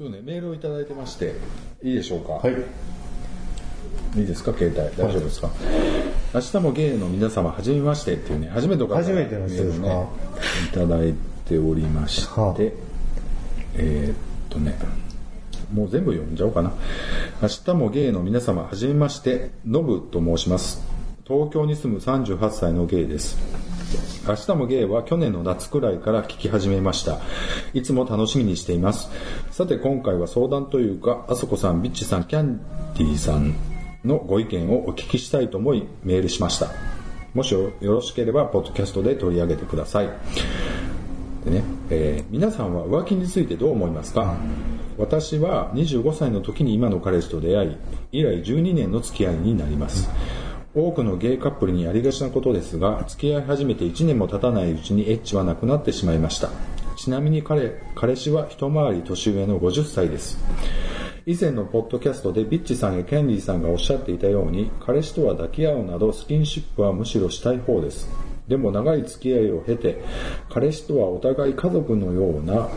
そうね、メールをいただいてまして、いいでしょうか。はい、いいですか、携帯大丈夫ですか。明日もゲイの皆様はじめましてっていうね、初めての方からメールをねいただいておりまして、はあ、ね、もう全部読んじゃおうかな。明日もゲイの皆様はじめまして、ノブと申します。東京に住む38歳のゲイです。明日もゲイは去年の夏くらいから聞き始めました。いつも楽しみにしています。さて今回は相談というか、あそこさん、ビッチさん、キャンディさんのご意見をお聞きしたいと思いメールしました。もしよろしければポッドキャストで取り上げてください。でね、皆さんは浮気についてどう思いますか？私は25歳の時に今の彼氏と出会い、以来12年の付き合いになります。多くのゲイカップルにありがちなことですが、付き合い始めて1年も経たないうちにエッチはなくなってしまいました。ちなみに彼氏は一回り年上の50歳です。以前のポッドキャストでビッチさんやキャンディさんがおっしゃっていたように、彼氏とは抱き合うなどスキンシップはむしろしたい方です。でも長い付き合いを経て、彼氏とはお互い家族のような、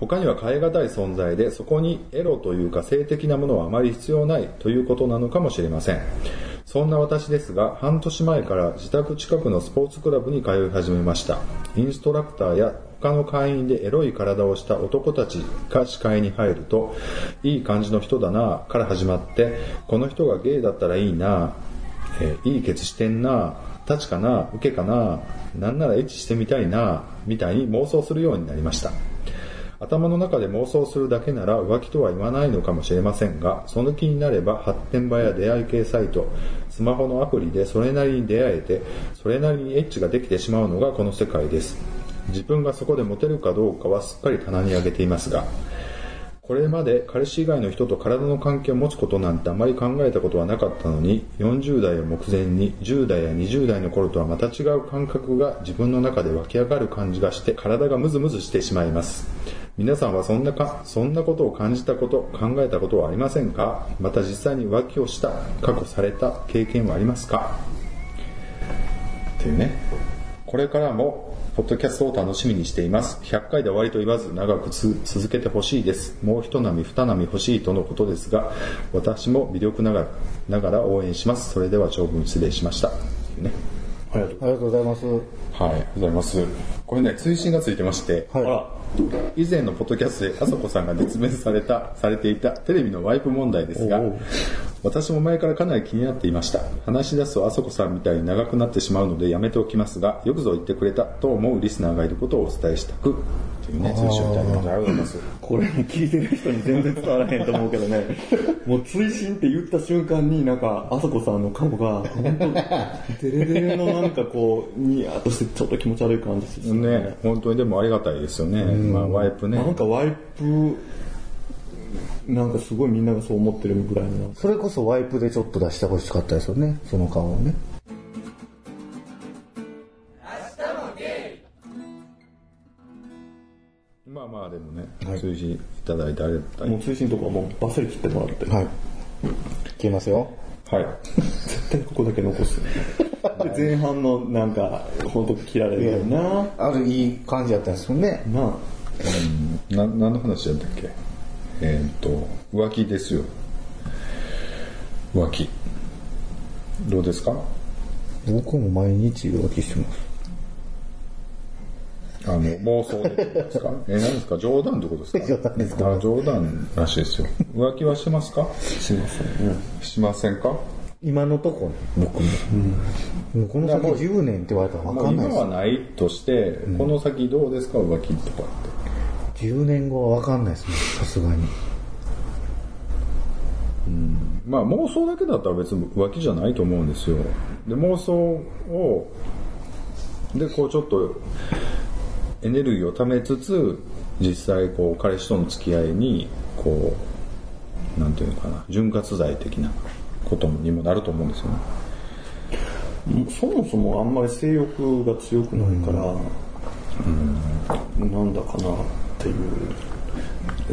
他には代え難い存在で、そこにエロというか性的なものはあまり必要ないということなのかもしれません。そんな私ですが、半年前から自宅近くのスポーツクラブに通い始めました。インストラクターや他の会員でエロい体をした男たちが視界に入ると、いい感じの人だなから始まって、この人がゲイだったらいいな、いいケツしてんな、タチかな、ウケかな、なんならエッチしてみたいなみたいに妄想するようになりました。頭の中で妄想するだけなら浮気とは言わないのかもしれませんが、その気になれば発展場や出会い系サイト、スマホのアプリでそれなりに出会えて、それなりにエッチができてしまうのがこの世界です。自分がそこでモテるかどうかはすっかり棚に上げていますが、これまで彼氏以外の人と体の関係を持つことなんてあまり考えたことはなかったのに、40代を目前に10代や20代の頃とはまた違う感覚が自分の中で湧き上がる感じがして、体がムズムズしてしまいます。皆さんはそんなことを感じたこと、考えたことはありませんか？また実際に浮気をした、過去された経験はありますか？っていうね。これからもポッドキャストを楽しみにしています。100回で終わりと言わず長く続けてほしいです。もう一波二波欲しいとのことですが、私も魅力ながら応援します。それでは長文失礼しました、ね、ありがとうございます。はい、ありがとうございます。これね、追伸がついてまして、はい、以前のポッドキャストであそこさんが絶滅されていたテレビのワイプ問題ですが、私も前からかなり気になっていました。話し出すとあそこさんみたいに長くなってしまうのでやめておきますが、よくぞ言ってくれたと思うリスナーがいることをお伝えしたくというね、通信みたいなことあると思います。これ聞いてる人に全然伝わらへんと思うけどねもう追伸って言った瞬間になんかあそこさんの顔がデレデレのなんかこうニヤッとしてちょっと気持ち悪い感じですよ ね本当に。でもありがたいですよね、まあ、ワイプね、なんかワイプなんかすごいみんながそう思ってるぐらいの、それこそワイプでちょっと出してほしかったですよね、その顔をね。明日もゲイ。まあまあでもね、はい、追伸いただいてありがたい。もう追伸とかもうバッサリ切ってもらって、はい、消えますよ。はい絶対ここだけ残すで前半のなんか本当切られるよな、あるいい感じだったんですよね。まあ、何の話だったっけ。浮気ですよ。浮気どうですか？僕も毎日浮気してます。妄想でですか何ですか、冗談ってことですか？冗談ですか？冗談らしいですよ。浮気はしてますか？しません、うん、しませんか？今のところ僕も、うん、もうこの先10年って言われたら分かんないです。今はないとして、うん、この先どうですか？浮気とかって10年後は分かんないですね、さすがに。うん、まあ妄想だけだったら別に浮気じゃないと思うんですよ。で妄想をでこうちょっとエネルギーをためつつ、実際こう彼氏との付き合いにこうなんていうのかな、潤滑剤的なことにもなると思うんですよね。そもそもあんまり性欲が強くないから、なんだかな。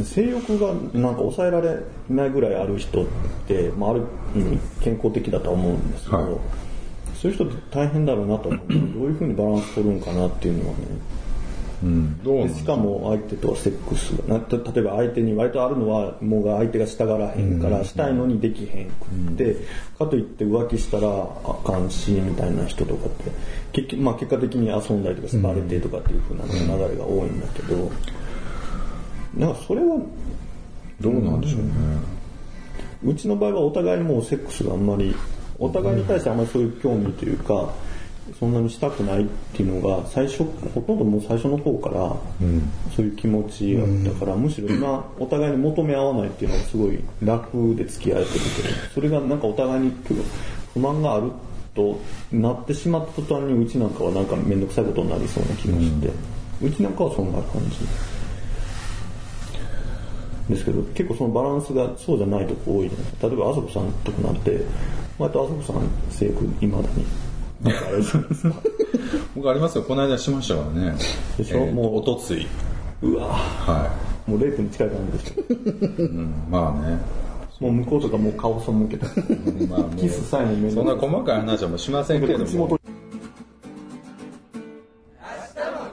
性欲がなんか抑えられないぐらいある人って、まあ、ある意味健康的だとは思うんですけど、はい、そういう人って大変だろうなと思う。どういうふうにバランス取るんかなっていうのはね、うん、どうなんですか。しかも相手とはセックスが例えば相手に割とあるのはもう相手がしたがらへんから、うん、したいのにできへんくって、うん、かといって浮気したらあかんしみたいな人とかって結果的に遊んだりとかスパレてとかっていう風な流れが多いんだけど、うん、なんかそれはどうなんでしょうね、うん、うちの場合はお互いもうセックスがあんまりお互いに対してあんまりそういう興味というかそんなにしたくないっていうのがほとんどもう最初の方からそういう気持ちだったから、うん、むしろ今お互いに求め合わないっていうのがすごい楽で付き合えてるけど、それがなんかお互いに不満があるとなってしまった途端にうちなんかはなんか面倒くさいことになりそうな気がして、うん、うちなんかはそんな感じですけど、結構そのバランスがそうじゃないとこ多いじゃないですか。例えばあそこさんとかなんて割とあそこさん性欲いまだに僕ありますよ。この間しましたからね。でしょ、もうおとつい。うわ。はい。もうレイプに近い感じでした。うん、まあね。もう向こうとかもう顔背けた。まあキスさえのイメージ。そんな細かい話はもうしませんけれども。明日も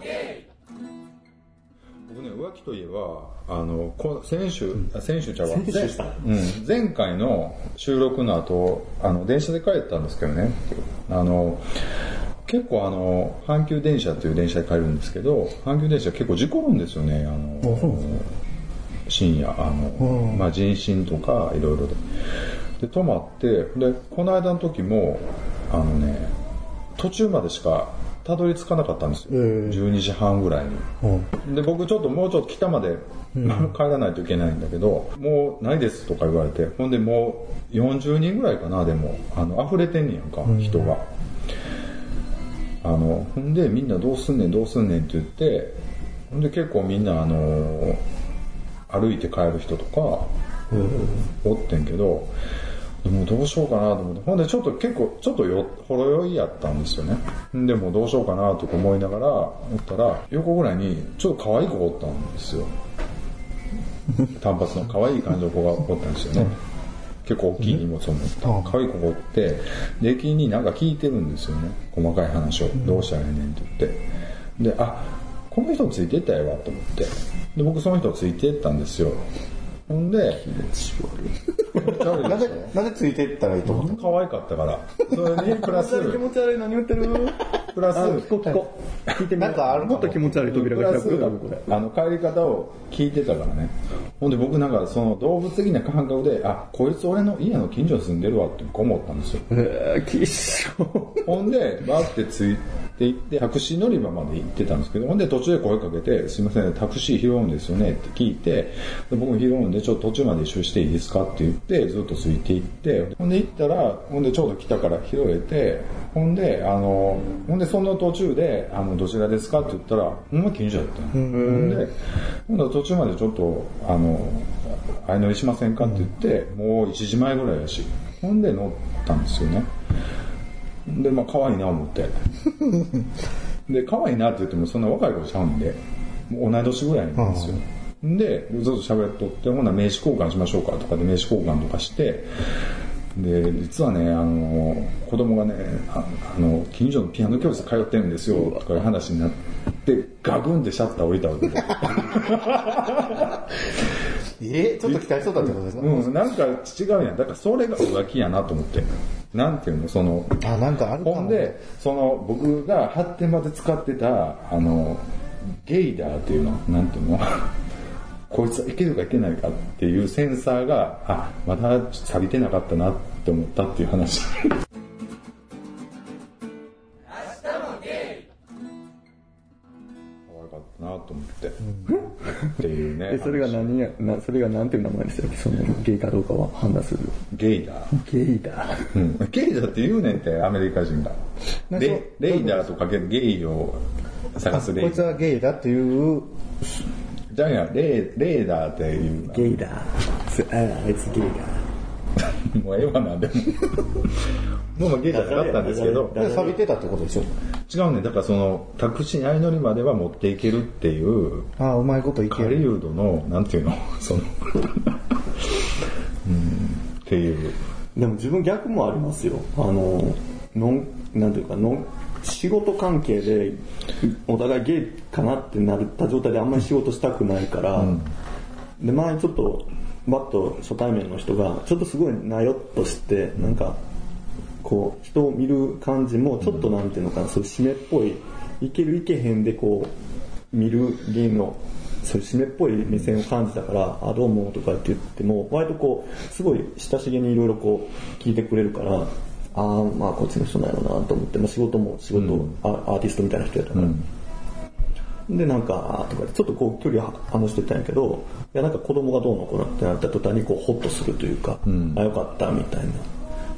ゲイ。僕ね、浮気といえば前回の収録の後電車で帰ったんですけどね、結構阪急電車という電車で帰るんですけど、阪急電車結構事故るんですよね、深夜人身とかいろいろで止まって、でこの間の時も途中までしかたどり着かなかったんですよ、12時半ぐらいに、うん、で僕もうちょっと北まで帰らないといけないんだけど、うん、もうないですとか言われて、ほんでもう40人ぐらいかな、でも溢れてんねやんか、うん、人がほんでみんなどうすんねんって言って、ほんで結構みんな歩いて帰る人とか、うん、おってんけど、もうどうしようかなと思って、ほんで結構ほろ酔いやったんですよね。でもどうしようかなとか思いながらおったら、横ぐらいにちょっと可愛い子がおったんですよ。単発の可愛い感じの子がおったんですよね。結構大きい荷物を持った可愛い子がおって、で駅になんか聞いてるんですよね、細かい話を、どうしたらええねんって言って、でこの人ついてったやわと思って、で僕その人ついてったんですよ。ほんでなぜついていったらいいと思ったの？可愛かったから。それにプラス気持ち悪いのに言ってる。プラス聞いてみよう。なんかもっと気持ち悪い扉が開くよ。帰り方を聞いてたからね。ほんで僕なんかその動物的な感覚で、こいつ俺の家の近所に住んでるわって思ったんですよ。きっしょ。ほんでバーってついていってタクシー乗り場まで行ってたんですけど、ほんで途中で声かけて、すいませんタクシー拾うんですよねって聞いて、で僕も拾うんで。ちょっと途中まで一緒していいですかって言って、ずっとついていって、ほんで行ったら、ほんでちょうど来たから拾えて、ほんでその途中でどちらですかって言ったら、ほんま近所だったの。ほんで途中までちょっと相乗りしませんかって言って、もう1時前ぐらいやし、ほんで乗ったんですよね。で可愛いな思ってで可愛いなって言ってもそんな若い子ちゃうんで、もう同い年ぐらいなんですよ。でずっと喋っとって、ほんなら名刺交換しましょうかとかで名刺交換とかして、で実はね子供がね近所のピアノ教室通ってるんですよとかいう話になって、ガブンってシャッター降りたわけちょっと期待しとったってことですか？うん、なんか違うやん。だからそれが浮気やなと思って。なんていうの、なんかあるかも。ほんで僕が発展まで使ってたゲイダーっていうのなんていうのこいつはいけるかいけないかっていうセンサーが、まだ錆びてなかったなって思ったっていう話。明日もゲイ。可愛かったなと思って。っていうね。それがそれがなんていう名前でしたっけ、そのゲイかどうかは判断する。ゲイダー。ゲイダー。うん。ゲイダーって言うねんってアメリカ人が。レイダーとかけるゲイを探すレイダー。こいつはゲイだっていう。レーダーっていうゲイダー、あいつゲイダーもうええわな。でもゲイダーだったんですけど、錆びてたってことでしょ。違うね、だからタクシー相乗りまでは持っていけるっていう、うまいこといける狩人のなんていうのっていう。でも自分逆もありますよ。なんていうか仕事関係でお互いゲイかなってなった状態であんまり仕事したくないから、うん、で前ちょっとバッと初対面の人がちょっとすごいなよっとしてなんかこう人を見る感じもちょっとなんていうのかな、そういう締めっぽいいけるいけへんでこう見るゲイのそういう締めっぽい目線を感じたからあどうもとかって言っても割とこうすごい親しげにいろいろこう聞いてくれるからあまあこっちの人だよなと思って、まあ、仕事、うん、アーティストみたいな人やったから、うん、でなんかとかちょっとこう距離を離してたんやけどいやなんか子供がどうのこうのってなった途端にこうホッとするというか、うん、あよかったみたいな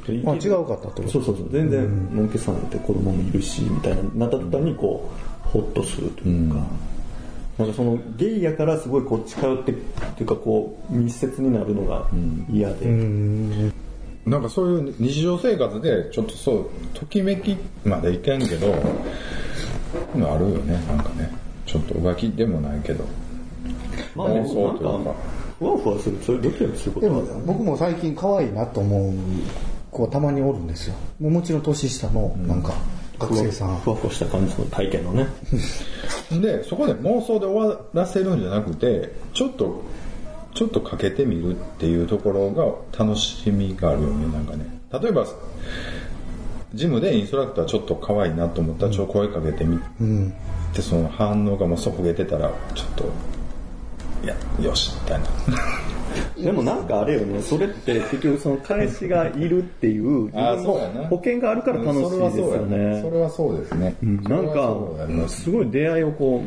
あ違うかったってことそうそうそう全然のんけさんって子供もいるしみたいななった途端にこうホッとするというか、うんなんかそのゲイやからすごいこう近寄ってっていうかこう密接になるのが嫌で、うん、なんかそういう日常生活でちょっとそうときめきまでいけんけどあるよねなんかねちょっと浮気でもないけどまあねそうというかふわふわするそういうドキドキすることでも僕も最近可愛いなと思う子たまにおるんですよもちろん年下のなんか、うん学生さんふわふわした感じの体験のねでそこで妄想で終わらせるんじゃなくてちょっとかけてみるっていうところが楽しみがあるよねなんかね例えばジムでインストラクターちょっと可愛いなと思ったらちょっと声かけてみて、うん、その反応がもうそこげてたらちょっといやよしみたいなでもなんかあれよねそれって結局その彼氏がいるっていう保険があるから楽しいですよねそれはそうですねなんかすごい出会いをこ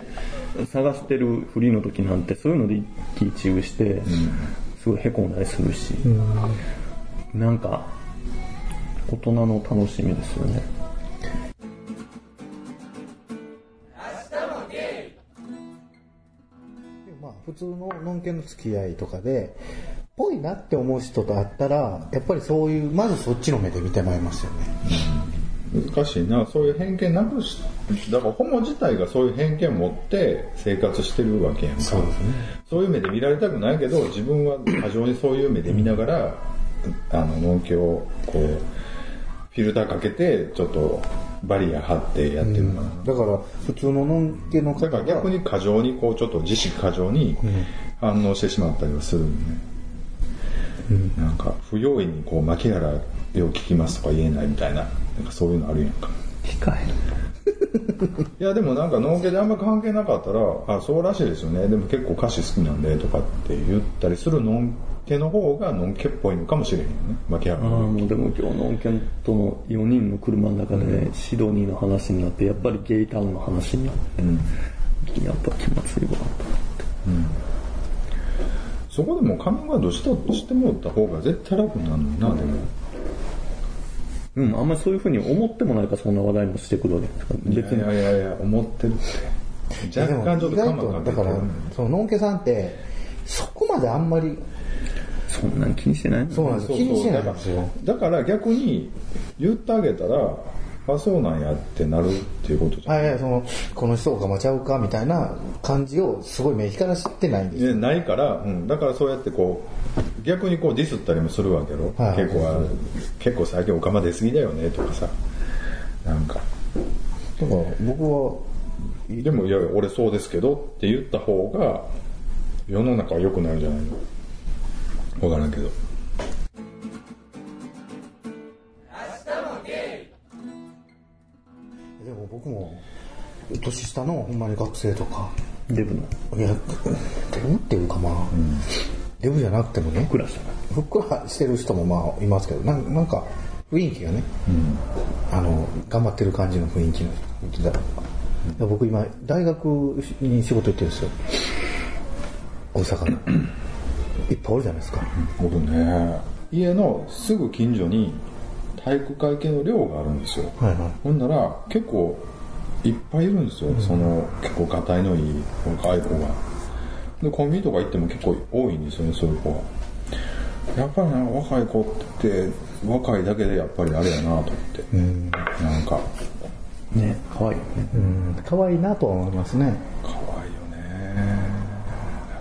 う探してるフリーの時なんてそういうので一喜一憂してすごいへこんだりするしなんか大人の楽しみですよね普通のノンケの付き合いとかでぽいなって思う人と会ったらやっぱりそういうまずそっちの目で見てまいりますよね難しいなそういう偏見なくしだからホモ自体がそういう偏見持って生活してるわけやんかそうですね、そういう目で見られたくないけど自分は過剰にそういう目で見ながらノンケをこうフィルターかけてちょっとバリア張ってやってるから、うん、だから普通のノンケの方がだから逆に過剰にこうちょっと自意識過剰に反応してしまったりはするんで、ねうん、なんか不用意にこう牧原よう聞きますとか言えないみたい なんかそういうのあるやんか控えるいやでもなんかノンケであんま関係なかったらあそうらしいですよねでも結構歌詞好きなんでとかって言ったりするノンケの方がノンケっぽいのかもしれへんよね牧原もでも今日ノンケとの4人の車の中で、うん、シドニーの話になってやっぱりゲイタウンの話になって、うん、やっぱ気まずいわと思って、うん、そこでもカミングアウトしてもらった方が絶対楽になるのになでもうん、あんまりそういうふうに思ってもないからそんな話題もしてくるわけですから別にいや思ってるって若干ちょっと我慢かけてだからそのノンケさんってそこまであんまりそんなん気にしてないそうなんです気にしてないんですよだから逆に言ってあげたらあそうなんやってなるっていうことじゃないいやそのこの人をかまちゃうかみたいな感じをすごい目光らしてないんですよないから、うん、だからそうやってこう逆にこうディスったりもするわけよ、はい、結構最近おかま出すぎだよねとかさなんかだから僕はでもいや俺そうですけどって言った方が世の中は良くなるじゃないの分からんけど僕も年下のほんまに学生とかデブのいやデブっていうかまあ、うん、デブじゃなくてもねふっくらしてる人もまあいますけどなんか雰囲気がね、うん、頑張ってる感じの雰囲気の人だとか、うん、僕今大学に仕事行ってるんですよ大阪のいっぱいおるじゃないですか、うん、僕ね家のすぐ近所に体育会系の寮があるんですよ、はいはい、ほんなら結構いっぱいいるんですよ、うん、その結構がたいのいい若い子がでコンビニとか行っても結構多いんですよねそういう子はやっぱりね若い子って若いだけでやっぱりあれやなと思って、うん、なんかね可愛いよねうん可愛いなと思いますね可愛いよね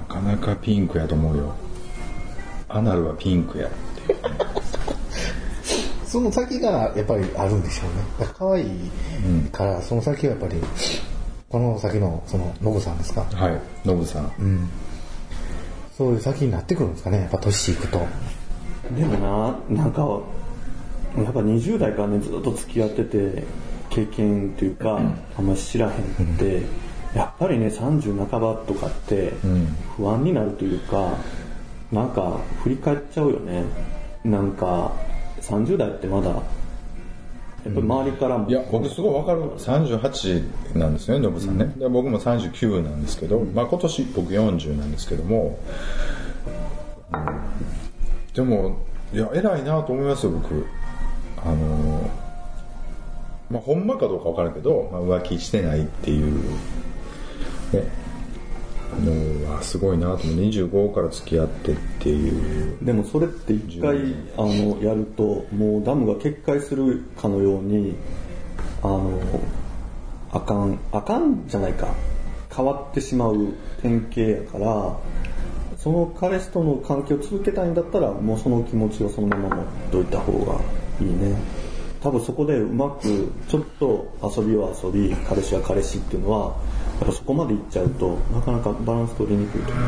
なかなかピンクやと思うよアナルはピンクやっていう、ねその先がやっぱりあるんでしょうね。可愛いから、その先はやっぱりこの先のそのノブさんですか。はい、ノブさん。うん。そういう先になってくるんですかね。やっぱ年いくと。でもなんかやっぱ20代からねずっと付き合ってて経験というかあんまり知らへんって、やっぱりね30半ばとかって不安になるというか、なんか振り返っちゃうよね。なんか30代ってまだやっぱ周りからも、いや僕すごい分かる。38なんですよねノブさんね、で僕も39なんですけど、まあ、今年僕40なんですけども、でもいや偉いなと思いますよ僕。まあ、ほんまかどうか分からんけど、まあ、浮気してないっていうねのはすごいなと思う。25から付き合ってっていう。でもそれって一回やるともうダムが決壊するかのようにあかんじゃないか、変わってしまう典型やから、その彼氏との関係を続けたいんだったらもうその気持ちをそのまま持っておいた方がいいね。多分そこでうまくちょっと遊びは遊び彼氏は彼氏っていうのはやっぱそこまでいっちゃうとなかなかバランス取りにくいと思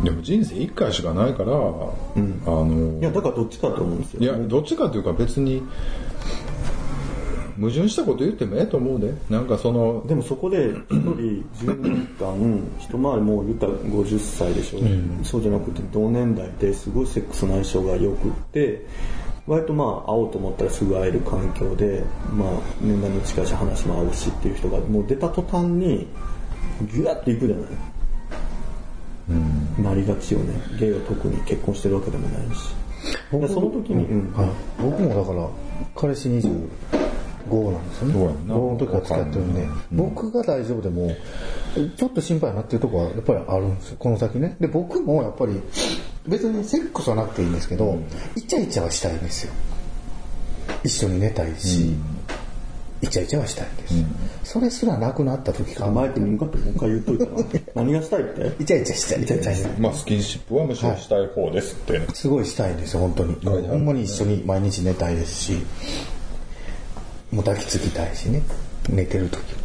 う。でも人生1回しかないから、うん、いやだからどっちかと思うんですよ。いやどっちかというか別に矛盾したこと言ってもええと思うで。なんかそのでもそこで一人10年間一回りもう言ったら50歳でしょ、うん、そうじゃなくて同年代ですごいセックスの相性が良くって割とまあ会おうと思ったらすぐ会える環境で、まあ、年代の近いし話も合うしっていう人がもう出た途端にギュワッといくじゃない、うん、なりがちよね。ゲイは特に結婚してるわけでもないし、その時に、うんはい、僕もだから彼氏25なんですよね。5の時から付き合ってるんで、うん、僕が大丈夫でもちょっと心配になってるとこはやっぱりあるんですよこの先ね。で僕もやっぱり別にセックスはなくていいんですけど、うん、イチャイチャはしたいんですよ。一緒に寝たいし、うん、イチャイチャはしたいんです、うん、それすらなくなった時からマイクに向かってもう一回言っといたら何がしたいってイチャイチャしたい、イチャイチャしたい、まあ、スキンシップはむしろしたい方ですって、はい、すごいしたいんですよ本当に、はい、ほんまに一緒に毎日寝たいですし、もう抱きつきたいしね寝てる時も。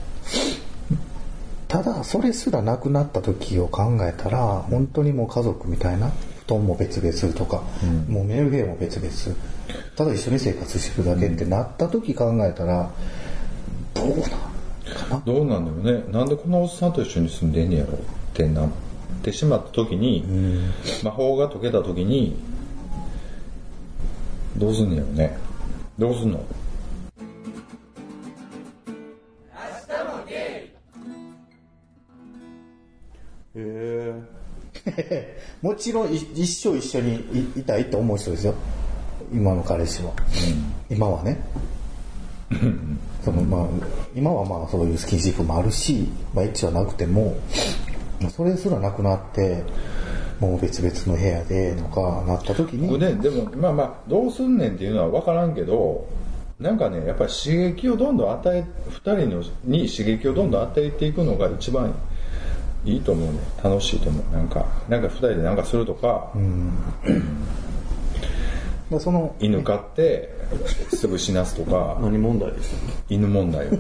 ただそれすらなくなった時を考えたら本当にもう家族みたいな、布団も別々とか、うん、もうメールゲームも別々、ただ一緒に生活してるだけってなった時考えたらどうなんかな、どうなんだろうね。なんでこのおっさんと一緒に住んでんねやろってなってしまった時に、うん、魔法が解けた時にどうすんねやろね。どうすんのもちろん一生一緒にいたいと思う人ですよ今の彼氏は、うん、今はねその、まあ、今はまあそういうスキンシップもあるし、まあ、エッチはなくてもそれすらなくなってもう別々の部屋でとかなった時に、ね、でもまあまあどうすんねんっていうのは分からんけど、なんかねやっぱり刺激をどんどん2人に刺激をどんどん与えていくのが一番いいと思うね。楽しいと思う。なんか2人でなんかするとか、うん、その犬飼ってすぐ死なすとか何問題ですか、ね、犬問題よ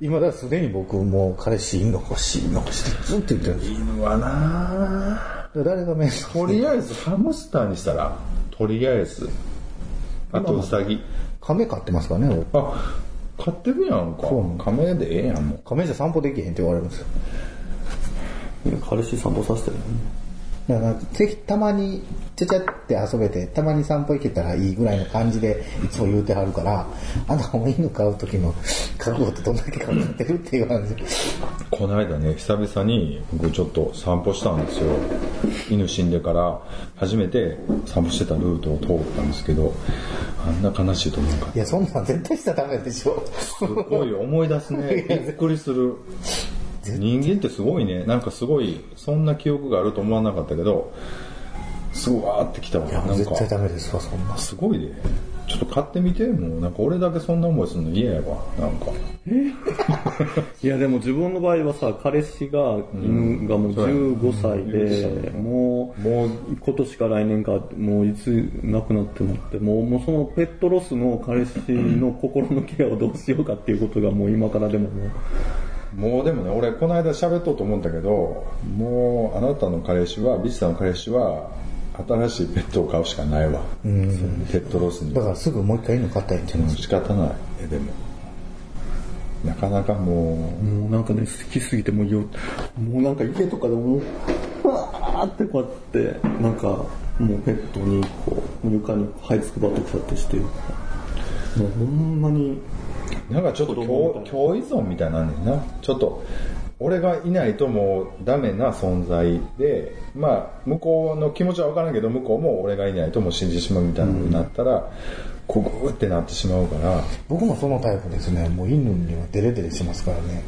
今だすでに僕も彼氏犬欲しい犬欲しいってずっと言ってるんです。犬はな誰が面倒、とりあえずハムスターにしたら、とりあえずあとウサギ亀飼ってますからね。あ飼ってるやんか。亀でええやん。亀じゃ散歩できへんって言われるんですよ。彼氏散歩させてるの、だからぜひたまにちゃちゃって遊べてたまに散歩行けたらいいぐらいの感じでいつも言うてはるから、あんたも犬飼う時の覚悟ってどんだけ考えてるっていう感じこの間ね久々に僕ちょっと散歩したんですよ。犬死んでから初めて散歩してたルートを通ったんですけど、あんな悲しいと思うから、いやそんなん絶対したらダメでしょすごい思い出すねびっくりする。人間ってすごいね、なんかすごいそんな記憶があると思わなかったけどすごいわーってきたわ。いやなんか絶対ダメですわそんな。すごいね。ちょっと買ってみて。もうなんか俺だけそんな思いするの嫌やわ。なんかいやでも自分の場合はさ、彼氏が、犬がもう15歳で、もう今年か来年か、もういつ亡くなってもって、もうそのペットロスの彼氏の心のケアをどうしようかっていうことがもう今からでももう。もうでもね、俺この間喋っとうと思うんだけど、もうあなたの彼氏は、ビチさんの彼氏は新しいペットを買うしかないわ。うん、ペットロスに。だからすぐもう一回いいの買ったらいいんじゃない。仕方ない。でもなかなかもうなんかね、好きすぎてもうなんか家とかでもうわーってこうやってなんかもうペットにこう床に這いつくばってこうやってしてる。もうほんまに。なんかちょっと強依存みたいなんねんな。ちょっと俺がいないともうダメな存在で、まあ向こうの気持ちは分からんけど、向こうも俺がいないともう死んでしまうみたいになったら、ここってなってしまうから。僕もそのタイプですね。もう犬にはデレデレしますからね。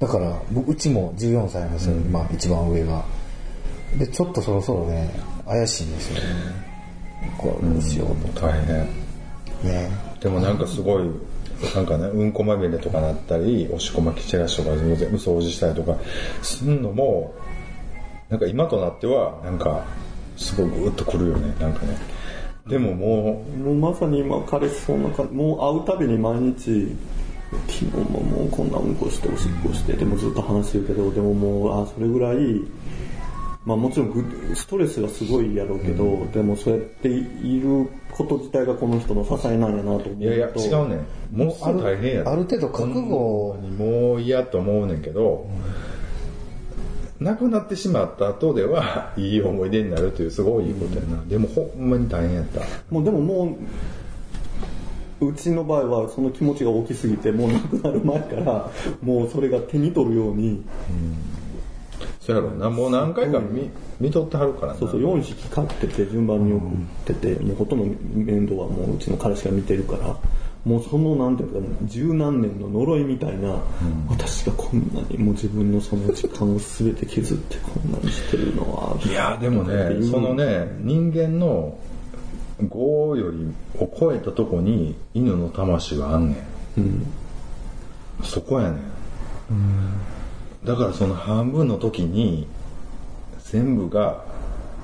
だからうちも14歳なんですよ、まあ一番上が。でちょっとそろそろね、怪しいんですよね。こうどうしようとか、大変ね。でもなんかすごいなんかね、うんこまみれとかなったり、おしっこまき散らしとか、掃除したりとかするのも、なんか今となってはなんかすごいグーッとくるよね。なんかね、でももうまさに今彼氏そんな感じ。もう会うたびに毎日、昨日ももうこんなうんこしておしっこして、でもずっと話してるけど、でももうそれぐらい、まあもちろんストレスがすごいやろうけど、でもそうやっていること自体がこの人の支えなんやなと思うと。いやいや違うね。もう大変や。ある程度覚悟にもう嫌と思うねんけど、亡くなってしまった後ではいい思い出になるという、すごいいいことやな。でもほんまに大変やった。もうでももううちの場合はその気持ちが大きすぎて、もう亡くなる前からもうそれが手に取るように。そうやろな、もう何回か見とってはるからな。そうそう、4匹飼ってて、順番に送ってて、もうほとんど面倒はもううちの彼氏が見てるから、もうそのなんていうか、ね、十何年の呪いみたいな、私がこんなにもう自分のその時間を全て削ってこんなにしてるのは。いやでもね、そのね、人間の業よりを超えたとこに犬の魂があんねん、そこやねん、だからその半分の時に全部が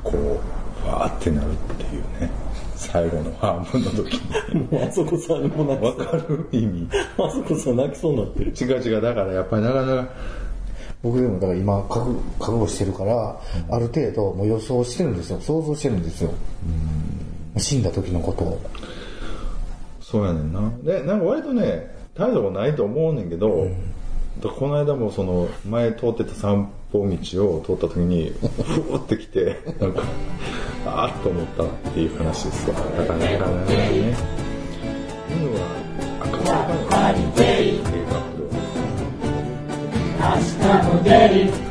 こうファーってなるっていうね、最後の半分の時にもうあそこさんも泣きそう。わかる意味。あそこさん泣きそうになってる。違う、だからやっぱりなかなか僕でもだから今覚悟してるから、ある程度もう予想してるんですよ、想像してるんですよ、死んだ時のことを。そうやねんな。でなんか割とね、態度がないと思うねんけど、この間もその前通ってた散歩道を通った時にふわってきて、なんかあーっと思ったっていう話ですわ。だからね、犬は赤坂のデイっていうカップル。